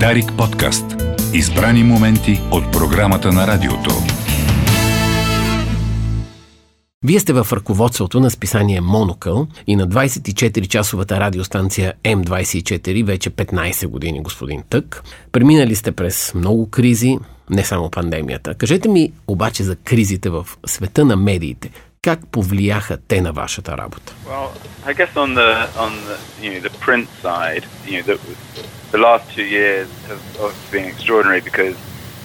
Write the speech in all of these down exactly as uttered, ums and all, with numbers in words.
Дарик подкаст. Избрани моменти от програмата на радиото. Вие сте в ръководството на списание Monocle и на двадесет и четири-часовата радиостанция М двадесет и четири вече петнадесет години, господин Тък. Преминали сте през много кризи, не само пандемията. Кажете ми обаче за кризите в света на медиите. Как повлияха те на вашата работа? Well, I guess on the on the, you know, the print side, you know, the, the last two years have obviously been extraordinary because,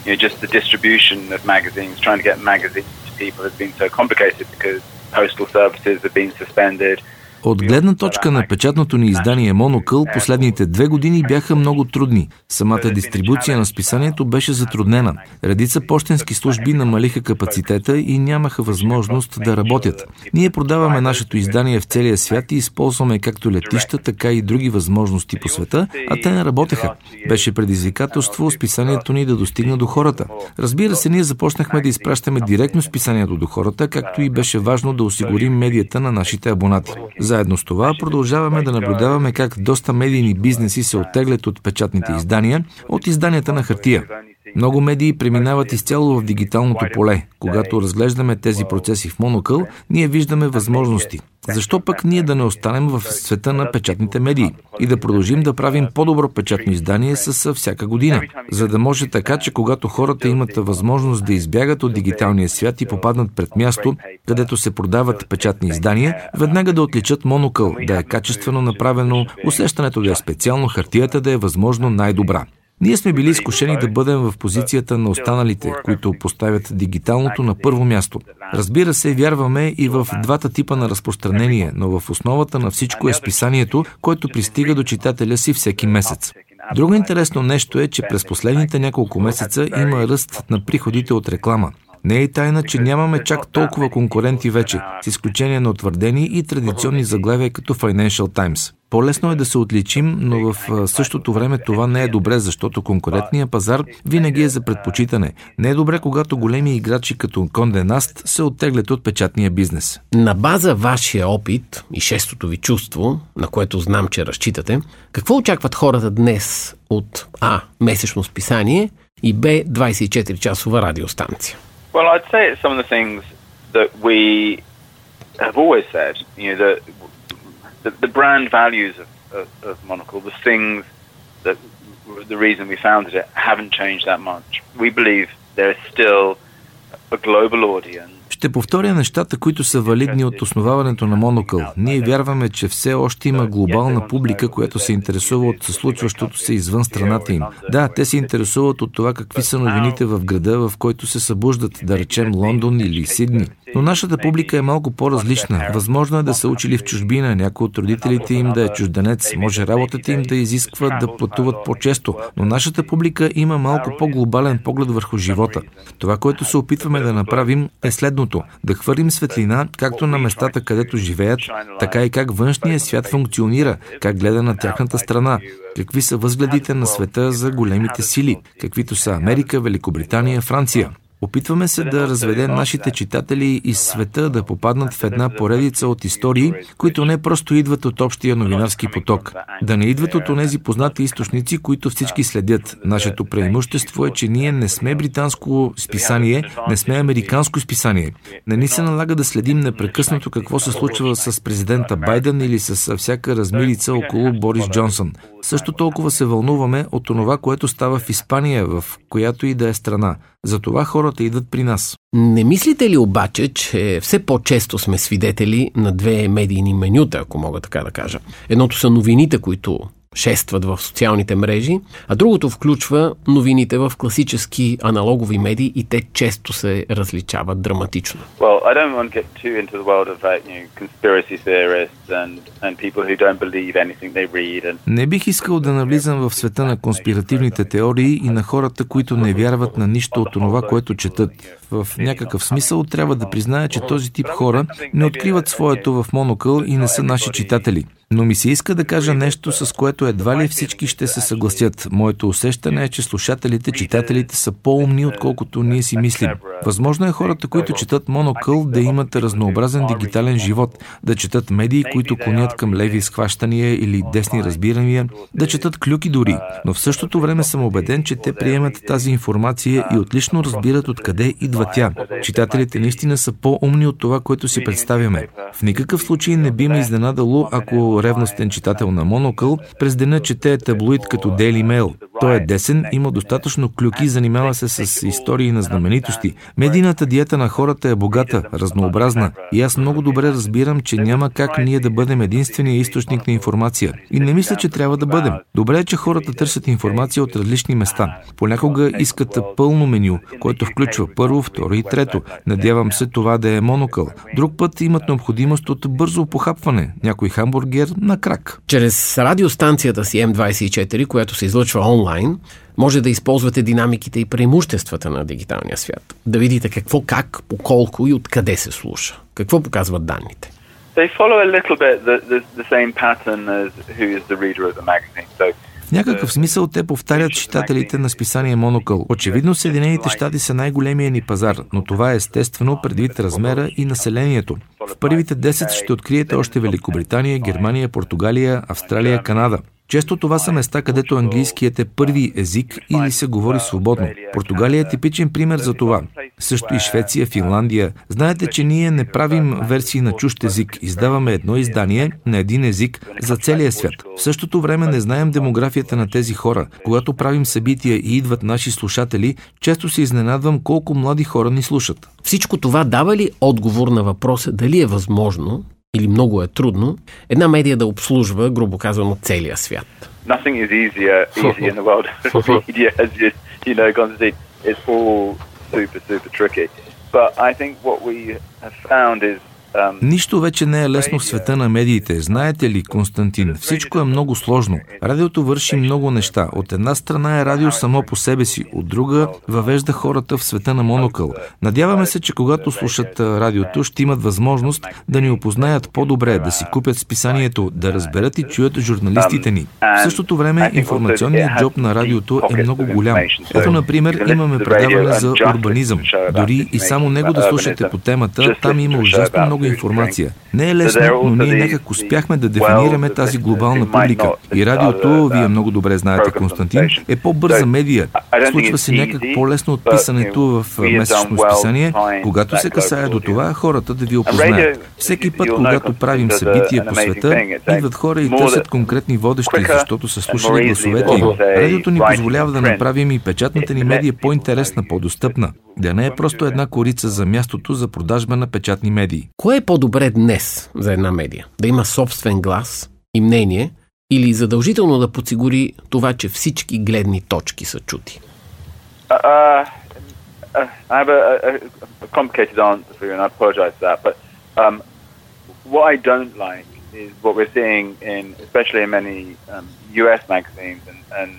you know, just the distribution of magazines, trying to get magazines to people has been so complicated because postal services have been suspended. От гледна точка на печатното ни издание Монокъл, последните две години бяха много трудни. Самата дистрибуция на списанието беше затруднена. Редица пощенски служби намалиха капацитета и нямаха възможност да работят. Ние продаваме нашето издание в целия свят и използваме както летища, така и други възможности по света, а те не работеха. Беше предизвикателство списанието ни да достигна до хората. Разбира се, ние започнахме да изпращаме директно списанието до хората, както и беше важно да осигурим медията на нашите абонати. Заедно с това продължаваме да наблюдаваме как доста медийни бизнеси се оттеглят от печатните издания, от изданията на хартия. Много медии преминават изцяло в дигиталното поле. Когато разглеждаме тези процеси в Монокъл, ние виждаме възможности. Защо пък ние да не останем в света на печатните медии и да продължим да правим по-добро печатно издание с всяка година, за да може така, че когато хората имат възможност да избягат от дигиталния свят и попаднат пред място, където се продават печатни издания, веднага да отличат Монокъл, да е качествено направено, усещането да е специално, хартията да е възможно най-добра. Ние сме били изкушени да бъдем в позицията на останалите, които поставят дигиталното на първо място. Разбира се, вярваме и в двата типа на разпространение, но в основата на всичко е списанието, което пристига до читателя си всеки месец. Друго интересно нещо е, че през последните няколко месеца има ръст на приходите от реклама. Не е тайна, че нямаме чак толкова конкуренти вече, с изключение на утвърдени и традиционни заглавия като Financial Times. По-лесно е да се отличим, но в същото време това не е добре, защото конкурентният пазар винаги е за предпочитане. Не е добре, когато големи играчи като Condé Nast се оттеглят от печатния бизнес. На база вашия опит и шестото ви чувство, на което знам, че разчитате, какво очакват хората днес от А. месечно списание и Б. двадесет и четири-часова радиостанция? Well, I'd say it's some of the things that we have always said, you know, the the, the brand values of, of, of Monocle, the things that the reason we founded it haven't changed that much. We believe there is still a global audience. Ще повторя нещата, които са валидни от основаването на Монокъл. Ние вярваме, че все още има глобална публика, която се интересува от случващото се извън страната им. Да, те се интересуват от това какви са новините в града, в който се събуждат, да речем Лондон или Сидни. Но нашата публика е малко по-различна. Възможно е да са учили в чужбина, някой от родителите им да е чужденец, може работата им да изисква да пътуват по-често, но нашата публика има малко по-глобален поглед върху живота. Това, което се опитваме да направим, е следното: да хвърлим светлина както на местата, където живеят, така и как външният свят функционира, как гледа на тяхната страна, какви са възгледите на света за големите сили, каквито са Америка, Великобритания, Франция. Опитваме се да разведем нашите читатели из света да попаднат в една поредица от истории, които не просто идват от общия новинарски поток. Да не идват от онези познати източници, които всички следят. Нашето преимущество е, че ние не сме британско списание, не сме американско списание. Не ни се налага да следим непрекъснато какво се случва с президента Байден или с всяка размилица около Борис Джонсън. Също толкова се вълнуваме от това, което става в Испания, в която и да е страна. Затова хората идват при нас. Не мислите ли обаче, че все по-често сме свидетели на две медийни менюта, ако мога така да кажа? Едното са новините, които шестват в социалните мрежи, а другото включва новините в класически аналогови медии и те често се различават драматично. Well, I don't want to get too into the world of like, you know, conspiracy theorists and and people who don't believe anything they read and... Не бих искал да навлизам в света на конспиративните теории и на хората, които не вярват на нищо от това, което четат. В някакъв смисъл трябва да призная, че този тип хора не откриват своето в Монокъл и не са наши читатели. Но ми се иска да кажа нещо, с което едва ли всички ще се съгласят. Моето усещане е, че слушателите, читателите са по-умни, отколкото ние си мислим. Възможно е хората, които четат Монокъл, да имат разнообразен дигитален живот, да четат медии, които клонят към леви схващания или десни разбирания, да четат клюки дори, но в същото време съм убеден, че те приемат тази информация и отлично разбират откъде идва тя. Читателите наистина са по-умни от това, което си представяме. В никакъв случай не би ме изненадало, ако ревностен читател на Монокъл през деня чете таблоид като Daily Mail. Той е десен, има достатъчно клюки, занимава се с истории на знаменитости. Медийната диета на хората е богата, разнообразна и аз много добре разбирам, че няма как ние да бъдем единствения източник на информация. И не мисля, че трябва да бъдем. Добре е, че хората търсят информация от различни места. Понякога искат пълно меню, което включва първо, второ и трето. Надявам се това да е Монокъл. Друг път имат необходимост от бързо похапване, някой хамбургер на крак. Чрез радиостанцията си М двайсет и четири, която се излъчва онлайн, може да използвате динамиките и преимуществата на дигиталния свят. Да видите какво, как, по колко и откъде се слуша. Какво показват данните? They follow a little bit the, the, the same pattern as who is the reader of the magazine. So в някакъв смисъл те повтарят читателите на списание Монокъл. Очевидно Съединените щати са най-големия ни пазар, но това е естествено предвид размера и населението. В първите десет ще откриете още Великобритания, Германия, Португалия, Австралия, Канада. Често това са места, където английският е първи език или се говори свободно. Португалия е типичен пример за това. Също и Швеция, Финландия. Знаете, че ние не правим версии на чужд език. Издаваме едно издание на един език за целия свят. В същото време не знаем демографията на тези хора. Когато правим събития и идват наши слушатели, често се изненадвам колко млади хора ни слушат. Всичко това дава ли отговор на въпроса дали е възможно или много е трудно една медия да обслужва, грубо казано, целия свят? Nothing is easier, easier in the world of media, as you, you know, Constantine. It's all super, super tricky. But I think what we have found is нищо вече не е лесно в света на медиите. Знаете ли, Константин, всичко е много сложно. Радиото върши много неща. От една страна е радио само по себе си, от друга въвежда хората в света на Монокъл. Надяваме се, че когато слушат радиото, ще имат възможност да ни опознаят по-добре, да си купят списанието, да разберат и чуят журналистите ни. В същото време информационният джоб на радиото е много голям. Ето, например, имаме предаване за урбанизъм. Дори и само него да слушате по темата, там има ужасно много информация. Не е лесно, но ние някак успяхме да дефинираме тази глобална публика. И радиото, вие много добре знаете, Константин, е по-бърза медия. Случва се някак по-лесно от писането в месечно списание, когато се касае до това хората да ви опознаят. Всеки път, когато правим събития по света, идват хора и търсят конкретни водещи, защото са слушали гласовете им. Радиото ни позволява да направим и печатната ни медия по-интересна, по-достъпна. Да не е просто една корица за мястото за продажба на печатни медии. Кое е по-добре днес за една медия? Да има собствен глас и мнение или задължително да подсигури това, че всички гледни точки са чути? Uh, uh, I have a, a complicated answer for you and I apologize for that, but um, what I don't like is what we're seeing in, especially in many um, U S magazines and, and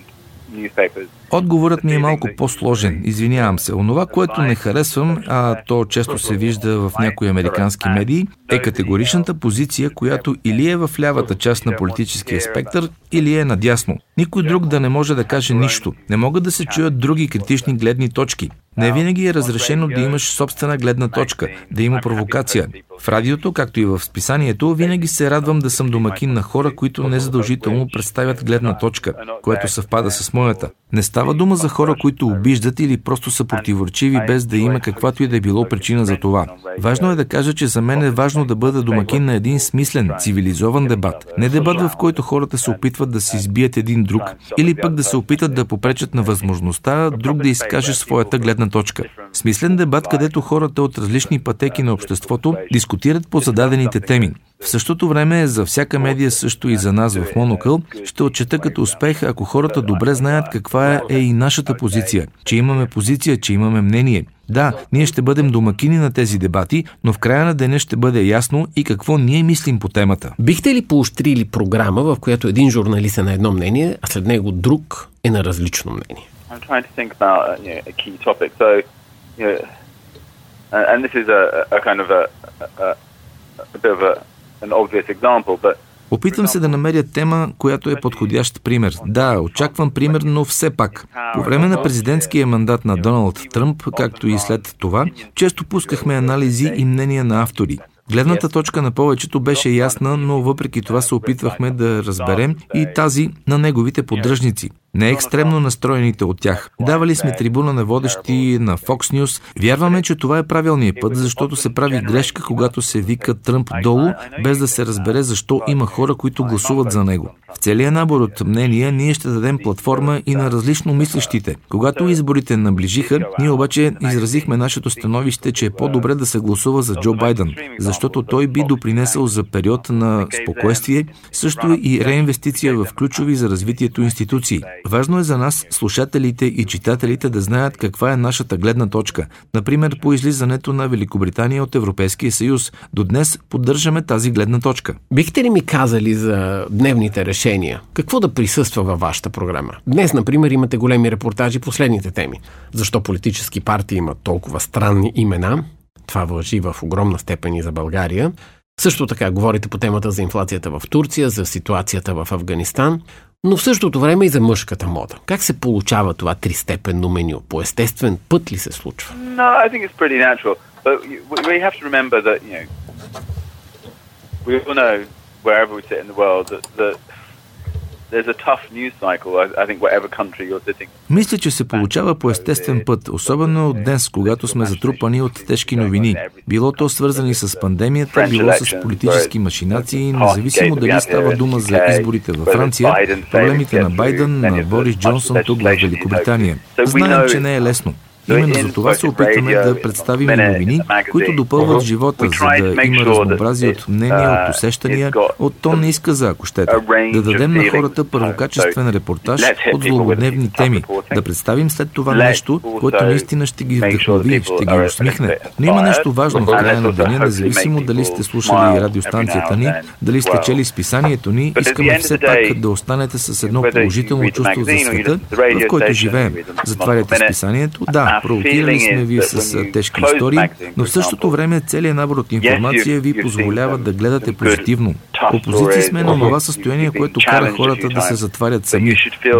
newspapers. Отговорът ми е малко по-сложен. Извинявам се. Онова, което не харесвам, а то често се вижда в някои американски медии, е категоричната позиция, която или е в лявата част на политическия спектър, или е надясно. Никой друг да не може да каже нищо. Не могат да се чуят други критични гледни точки. Не винаги е разрешено да имаш собствена гледна точка, да има провокация. В радиото, както и в списанието, винаги се радвам да съм домакин на хора, които незадължително представят гледна точка, което съвпада с моята. Не става дума за хора, които обиждат или просто са противоречиви, без да има каквато и да е било причина за това. Важно е да кажа, че за мен е важно да бъда домакин на един смислен, цивилизован дебат. Не дебат, в който хората се опитват да се избият един друг или пък да се опитат да попречат на възможността друг да изкаже своята гледна точка. Смислен дебат, където хората от различни пътеки на обществото дискутират по зададените теми. В същото време, за всяка медия, също и за нас в Монокъл, ще отчета като успех, ако хората добре знаят каква е и нашата позиция, че имаме позиция, че имаме мнение. Да, ние ще бъдем домакини на тези дебати, но в края на деня ще бъде ясно и какво ние мислим по темата. Бихте ли поощрили програма, в която един журналист е на едно мнение, а след него друг е на различно мнение? And this is a, a kind of a, a, a bit of a, an obvious example, but Опитвам се да намеря тема, която е подходящ пример. Да, очаквам пример, но все пак. По време на президентския мандат на Доналд Тръмп, както и след това, често пускахме анализи и мнения на автори. Гледната точка на повечето беше ясна, но въпреки това се опитвахме да разберем и тази на неговите поддръжници. Не екстремно настроените от тях. Давали сме трибуна на водещи на Fox News. Вярваме, че това е правилният път, защото се прави грешка, когато се вика Тръмп долу, без да се разбере защо има хора, които гласуват за него. В целия набор от мнения ние ще дадем платформа и на различно мислещите. Когато изборите наближиха, ние обаче изразихме нашето становище, че е по-добре да се гласува за Джо Байден, защото той би допринесъл за период на спокойствие, също и реинвестиция в ключови за развитието институции. Важно е за нас, слушателите и читателите, да знаят каква е нашата гледна точка. Например, по излизането на Великобритания от Европейския съюз. До днес поддържаме тази гледна точка. Бихте ли ми казали за дневните решения? Какво да присъства във вашата програма? Днес, например, имате големи репортажи по следните теми. Защо политически партии имат толкова странни имена? Това важи в огромна степен и за България. Също така говорите по темата за инфлацията в Турция, за ситуацията в Афганистан, но в същото време и за мъжката мода. Как се получава това тристепенно меню? По естествен път ли се случва? No, I think it's pretty natural. But we have to remember that, you know, we all know wherever we sit in the world that, that there's a tough news cycle. I think whatever country you're sitting. Мисля, че се получава по естествен път, особено днес, когато сме затрупани от тежки новини. Било то свързани с пандемията, било с политически машинации, независимо дали става дума за изборите във Франция, проблемите на Байден, на Борис Джонсон тук в Великобритания. Знаем, че не е лесно. Именно за това се опитваме да представим новини, които допълват живота, за да има разнообразие от мнения, от усещания, от тон и изказа, ако щете. Да дадем на хората първокачествен репортаж от злободневни теми, да представим след това нещо, което наистина ще ги вдъхнови, ще ги усмихне. Но има нещо важно в края на деня, независимо дали сте слушали радиостанцията ни, дали сте чели списанието ни, искаме все пак да останете с едно положително чувство за света, в който живеем. Затваряте списанието, да. Провокирали сме ви с тежки истории, но в същото време целият набор от информация ви позволява да гледате позитивно. Опозиции сме на това състояние, което кара хората да се затварят сами,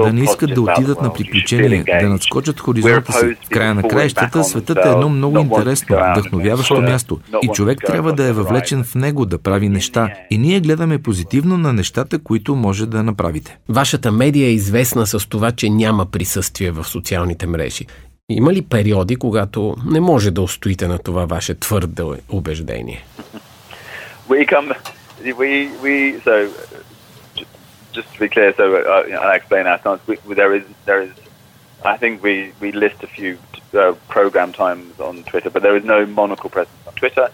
да не искат да отидат на приключения, да надскочат хоризонта си. В края на краищата светът е едно много интересно, вдъхновяващо място и човек трябва да е въвлечен в него, да прави неща. И ние гледаме позитивно на нещата, които може да направите. Вашата медия е известна с това, че няма присъствие в социалните мрежи. Има ли периоди, когато не може да устоите на това ваше твърдо убеждение?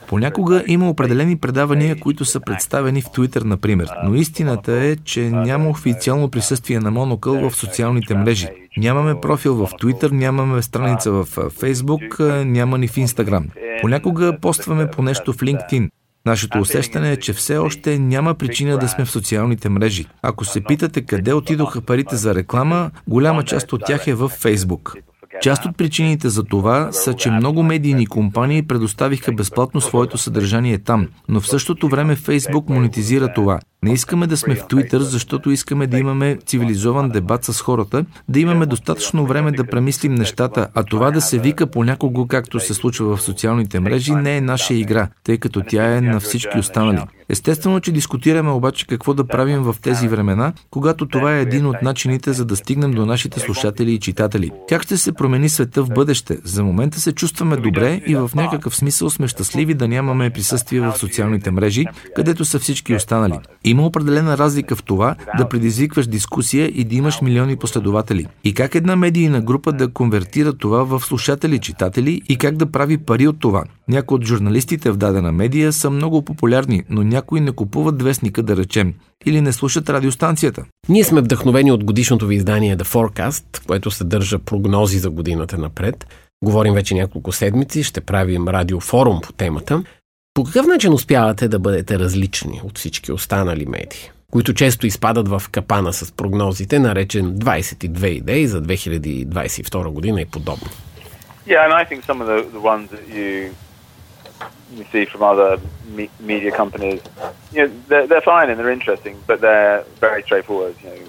Понякога има определени предавания, които са представени в Twitter, например. Но истината е, че няма официално присъствие на Monocle в социалните мрежи. Нямаме профил в Twitter, нямаме страница в Facebook, няма ни в Instagram. Понякога постваме по нещо в LinkedIn. Нашето усещане е, че все още няма причина да сме в социалните мрежи. Ако се питате къде отидоха парите за реклама, голяма част от тях е в Facebook. Част от причините за това са, че много медийни компании предоставиха безплатно своето съдържание там, но в същото време Facebook монетизира това. Не искаме да сме в Twitter, защото искаме да имаме цивилизован дебат с хората, да имаме достатъчно време да премислим нещата, а това да се вика понякога, както се случва в социалните мрежи, не е наша игра, тъй като тя е на всички останали. Естествено, че дискутираме обаче какво да правим в тези времена, когато това е един от начините за да стигнем до нашите слушатели и читатели. Как ще се промени света в бъдеще? За момента се чувстваме добре и в някакъв смисъл сме щастливи да нямаме присъствие в социалните мрежи, където са всички останали. Има определена разлика в това да предизвикваш дискусия и да имаш милиони последователи. И как една медийна група да конвертира това в слушатели, читатели и как да прави пари от това. Някои от журналистите в дадена медия са много популярни, но някои не купуват вестника, да речем, или не слушат радиостанцията. Ние сме вдъхновени от годишното ви издание The Forecast, което съдържа прогнози за годината напред. Говорим вече няколко седмици, ще правим радиофорум по темата. По какъв начин успявате да бъдете различни от всички останали медии, които често изпадат в капана с прогнозите, наречен двайсет и две идеи за две хиляди двайсет и втора година и подобно? Yeah, and I think some of the, the ones that you you see from other me- media companies, you know, they're, they're fine and they're interesting, but they're very straightforward. You know,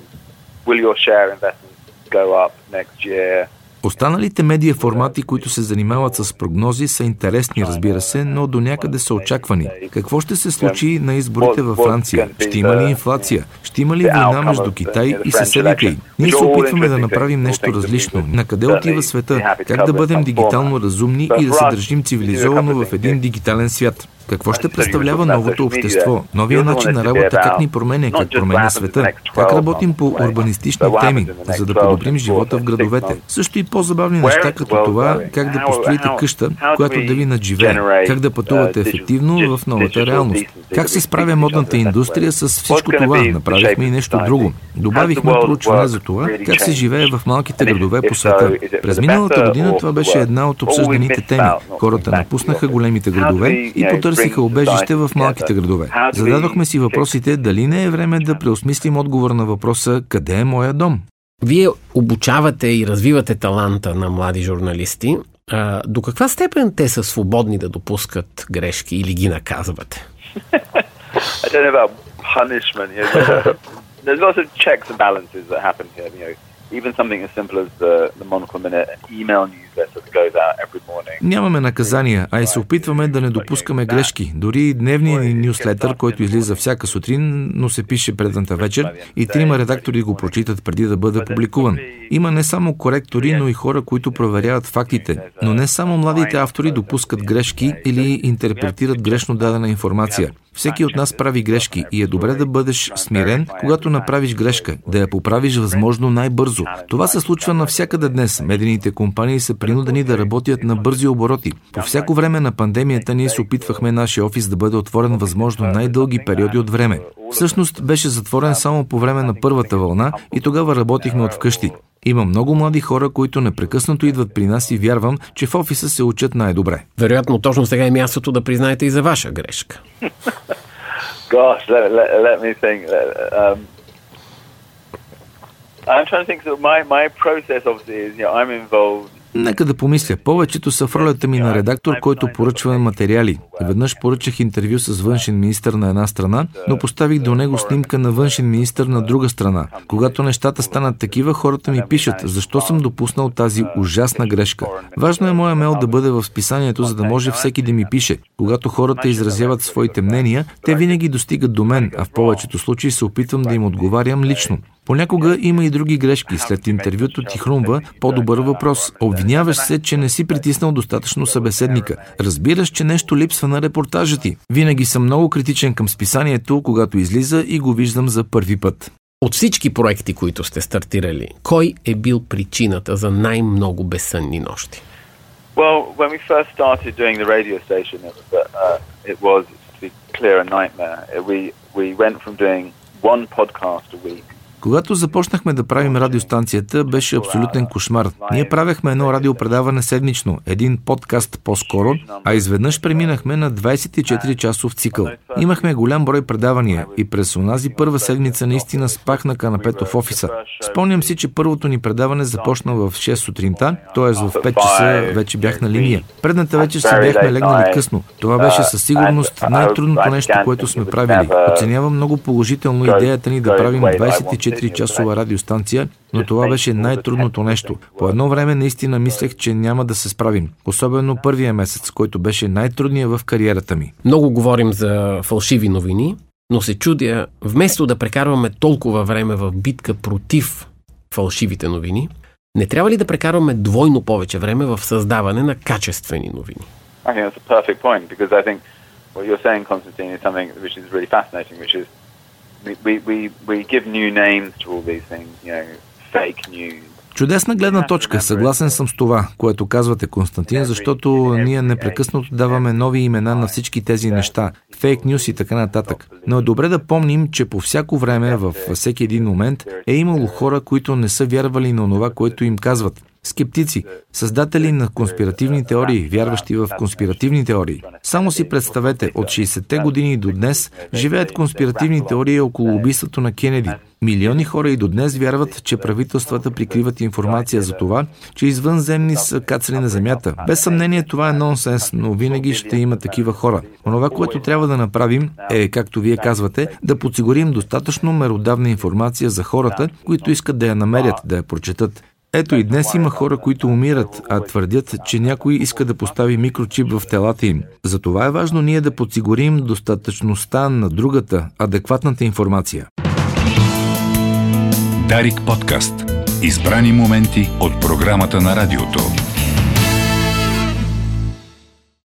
will your share investments go up next year? Останалите медиа формати, които се занимават с прогнози, са интересни, разбира се, но до някъде са очаквани. Какво ще се случи на изборите във Франция? Ще има ли инфлация? Ще има ли война между Китай и съседите й? Ние се опитваме да направим нещо различно. На къде отива света? Как да бъдем дигитално разумни и да се държим цивилизовано в един дигитален свят? Какво ще представлява новото общество? Новия начин на работа как ни променя, как променя света? Как работим по урбанистични теми, за да подобрим живота в градовете? Също и по-забавни неща, като това как да построите къща, която да ви надживее, как да пътувате ефективно в новата реалност. Как се справя модната индустрия с всичко това? Направихме и нещо друго. Добавихме проучване за това, как се живее в малките градове по света. През миналата година това беше една от обсъжданите теми. Хората напуснаха големите градове и потърсиха Търсиха убежище в малките градове. Зададохме си въпросите дали не е време да преосмислим отговор на въпроса къде е моя дом. Вие обучавате и развивате таланта на млади журналисти. А, до каква степен те са свободни да допускат грешки или ги наказвате? I don't know about punishment. You know, there's lots of checks and balances that happen here. You know, even something as simple as the, the Monocle Minute email newsletter that goes out every morning. Нямаме наказания, а и се опитваме да не допускаме грешки. Дори и дневният ни нюслетър, който излиза всяка сутрин, но се пише предната вечер, и трима редактори го прочитат преди да бъде публикуван. Има не само коректори, но и хора, които проверяват фактите. Но не само младите автори допускат грешки или интерпретират грешно дадена информация. Всеки от нас прави грешки и е добре да бъдеш смирен, когато направиш грешка, да я поправиш възможно най-бързо. Това се случва навсякъде днес. Медийните компании са принудени да работят на бързи обороти. По всяко време на пандемията ние се опитвахме нашия офис да бъде отворен възможно най-дълги периоди от време. Всъщност беше затворен само по време на първата вълна и тогава работихме от вкъщи. Има много млади хора, които непрекъснато идват при нас и вярвам, че в офиса се учат най-добре. Вероятно, точно сега е мястото да признаете и за ваша грешка. Gosh, let, let, let me think. Um, I'm trying to think. So my, my process obviously is, you know, I'm involved. Нека да помисля. Повечето са в ролята ми на редактор, който поръчва материали. Веднъж поръчах интервю с външен министър на една страна, но поставих до него снимка на външен министър на друга страна. Когато нещата станат такива, хората ми пишат, защо съм допуснал тази ужасна грешка. Важно е моя мейл да бъде в списанието, за да може всеки да ми пише. Когато хората изразяват своите мнения, те винаги достигат до мен, а в повечето случаи се опитвам да им отговарям лично. Понякога има и други грешки. След интервюто ти хрумва по-добър въпрос. Обвиняваш се, че не си притиснал достатъчно събеседника. Разбираш, че нещо липсва на репортажа ти. Винаги съм много критичен към списанието, когато излиза и го виждам за първи път. От всички проекти, които сте стартирали, кой е бил причината за най-много безсънни нощи? Well, when we first started doing the radio station, it was, uh, it was to be clear a nightmare. We, we went from doing one podcast a week. Когато започнахме да правим радиостанцията, беше абсолютен кошмар. Ние правехме едно радиопредаване седмично, един подкаст по-скоро, а изведнъж преминахме на двадесет и четири часов цикъл. Имахме голям брой предавания и през онази първа седмица наистина спах на канапето в офиса. Спомням си, че първото ни предаване започна в шест сутринта, т.е. в пет часа вече бях на линия. Предната вечер се бяхме легнали късно. Това беше със сигурност най-трудното нещо, което сме правили. Оценявам много положително идеята ни да правим двадесет и четири часова радиостанция, но това беше най-трудното нещо. По едно време наистина мислех, че няма да се справим. Особено първия месец, който беше най-трудният в кариерата ми. Много говорим за фалшиви новини, но се чудя, вместо да прекарваме толкова време в битка против фалшивите новини, не трябва ли да прекарваме двойно повече време в създаване на качествени новини? I think that's a perfect point, because I think what you're saying, Constantine, is something which is really fascinating, which is We, we, we give new names to all these things, you know, fake news. Чудесна гледна точка. Съгласен съм с това, което казвате, Константин, защото ние непрекъснато даваме нови имена на всички тези неща, фейк нюс и така нататък. Но е добре да помним, че по всяко време, във всеки един момент, е имало хора, които не са вярвали на това, което им казват. Скептици, създатели на конспиративни теории, вярващи в конспиративни теории. Само си представете, от шейсетте години до днес живеят конспиративни теории около убийството на Кенеди, Милиони хора и до днес вярват, че правителствата прикриват информация за това, че извънземни са кацали на земята. Без съмнение това е нонсенс, но винаги ще има такива хора. Онова, което трябва да направим е, както вие казвате, да подсигурим достатъчно меродавна информация за хората, които искат да я намерят, да я прочетат. Ето и днес има хора, които умират, а твърдят, че някой иска да постави микрочип в телата им. Затова е важно ние да подсигурим достатъчността на другата, адекватната информация. Дарик подкаст. Избрани моменти от програмата на радиото.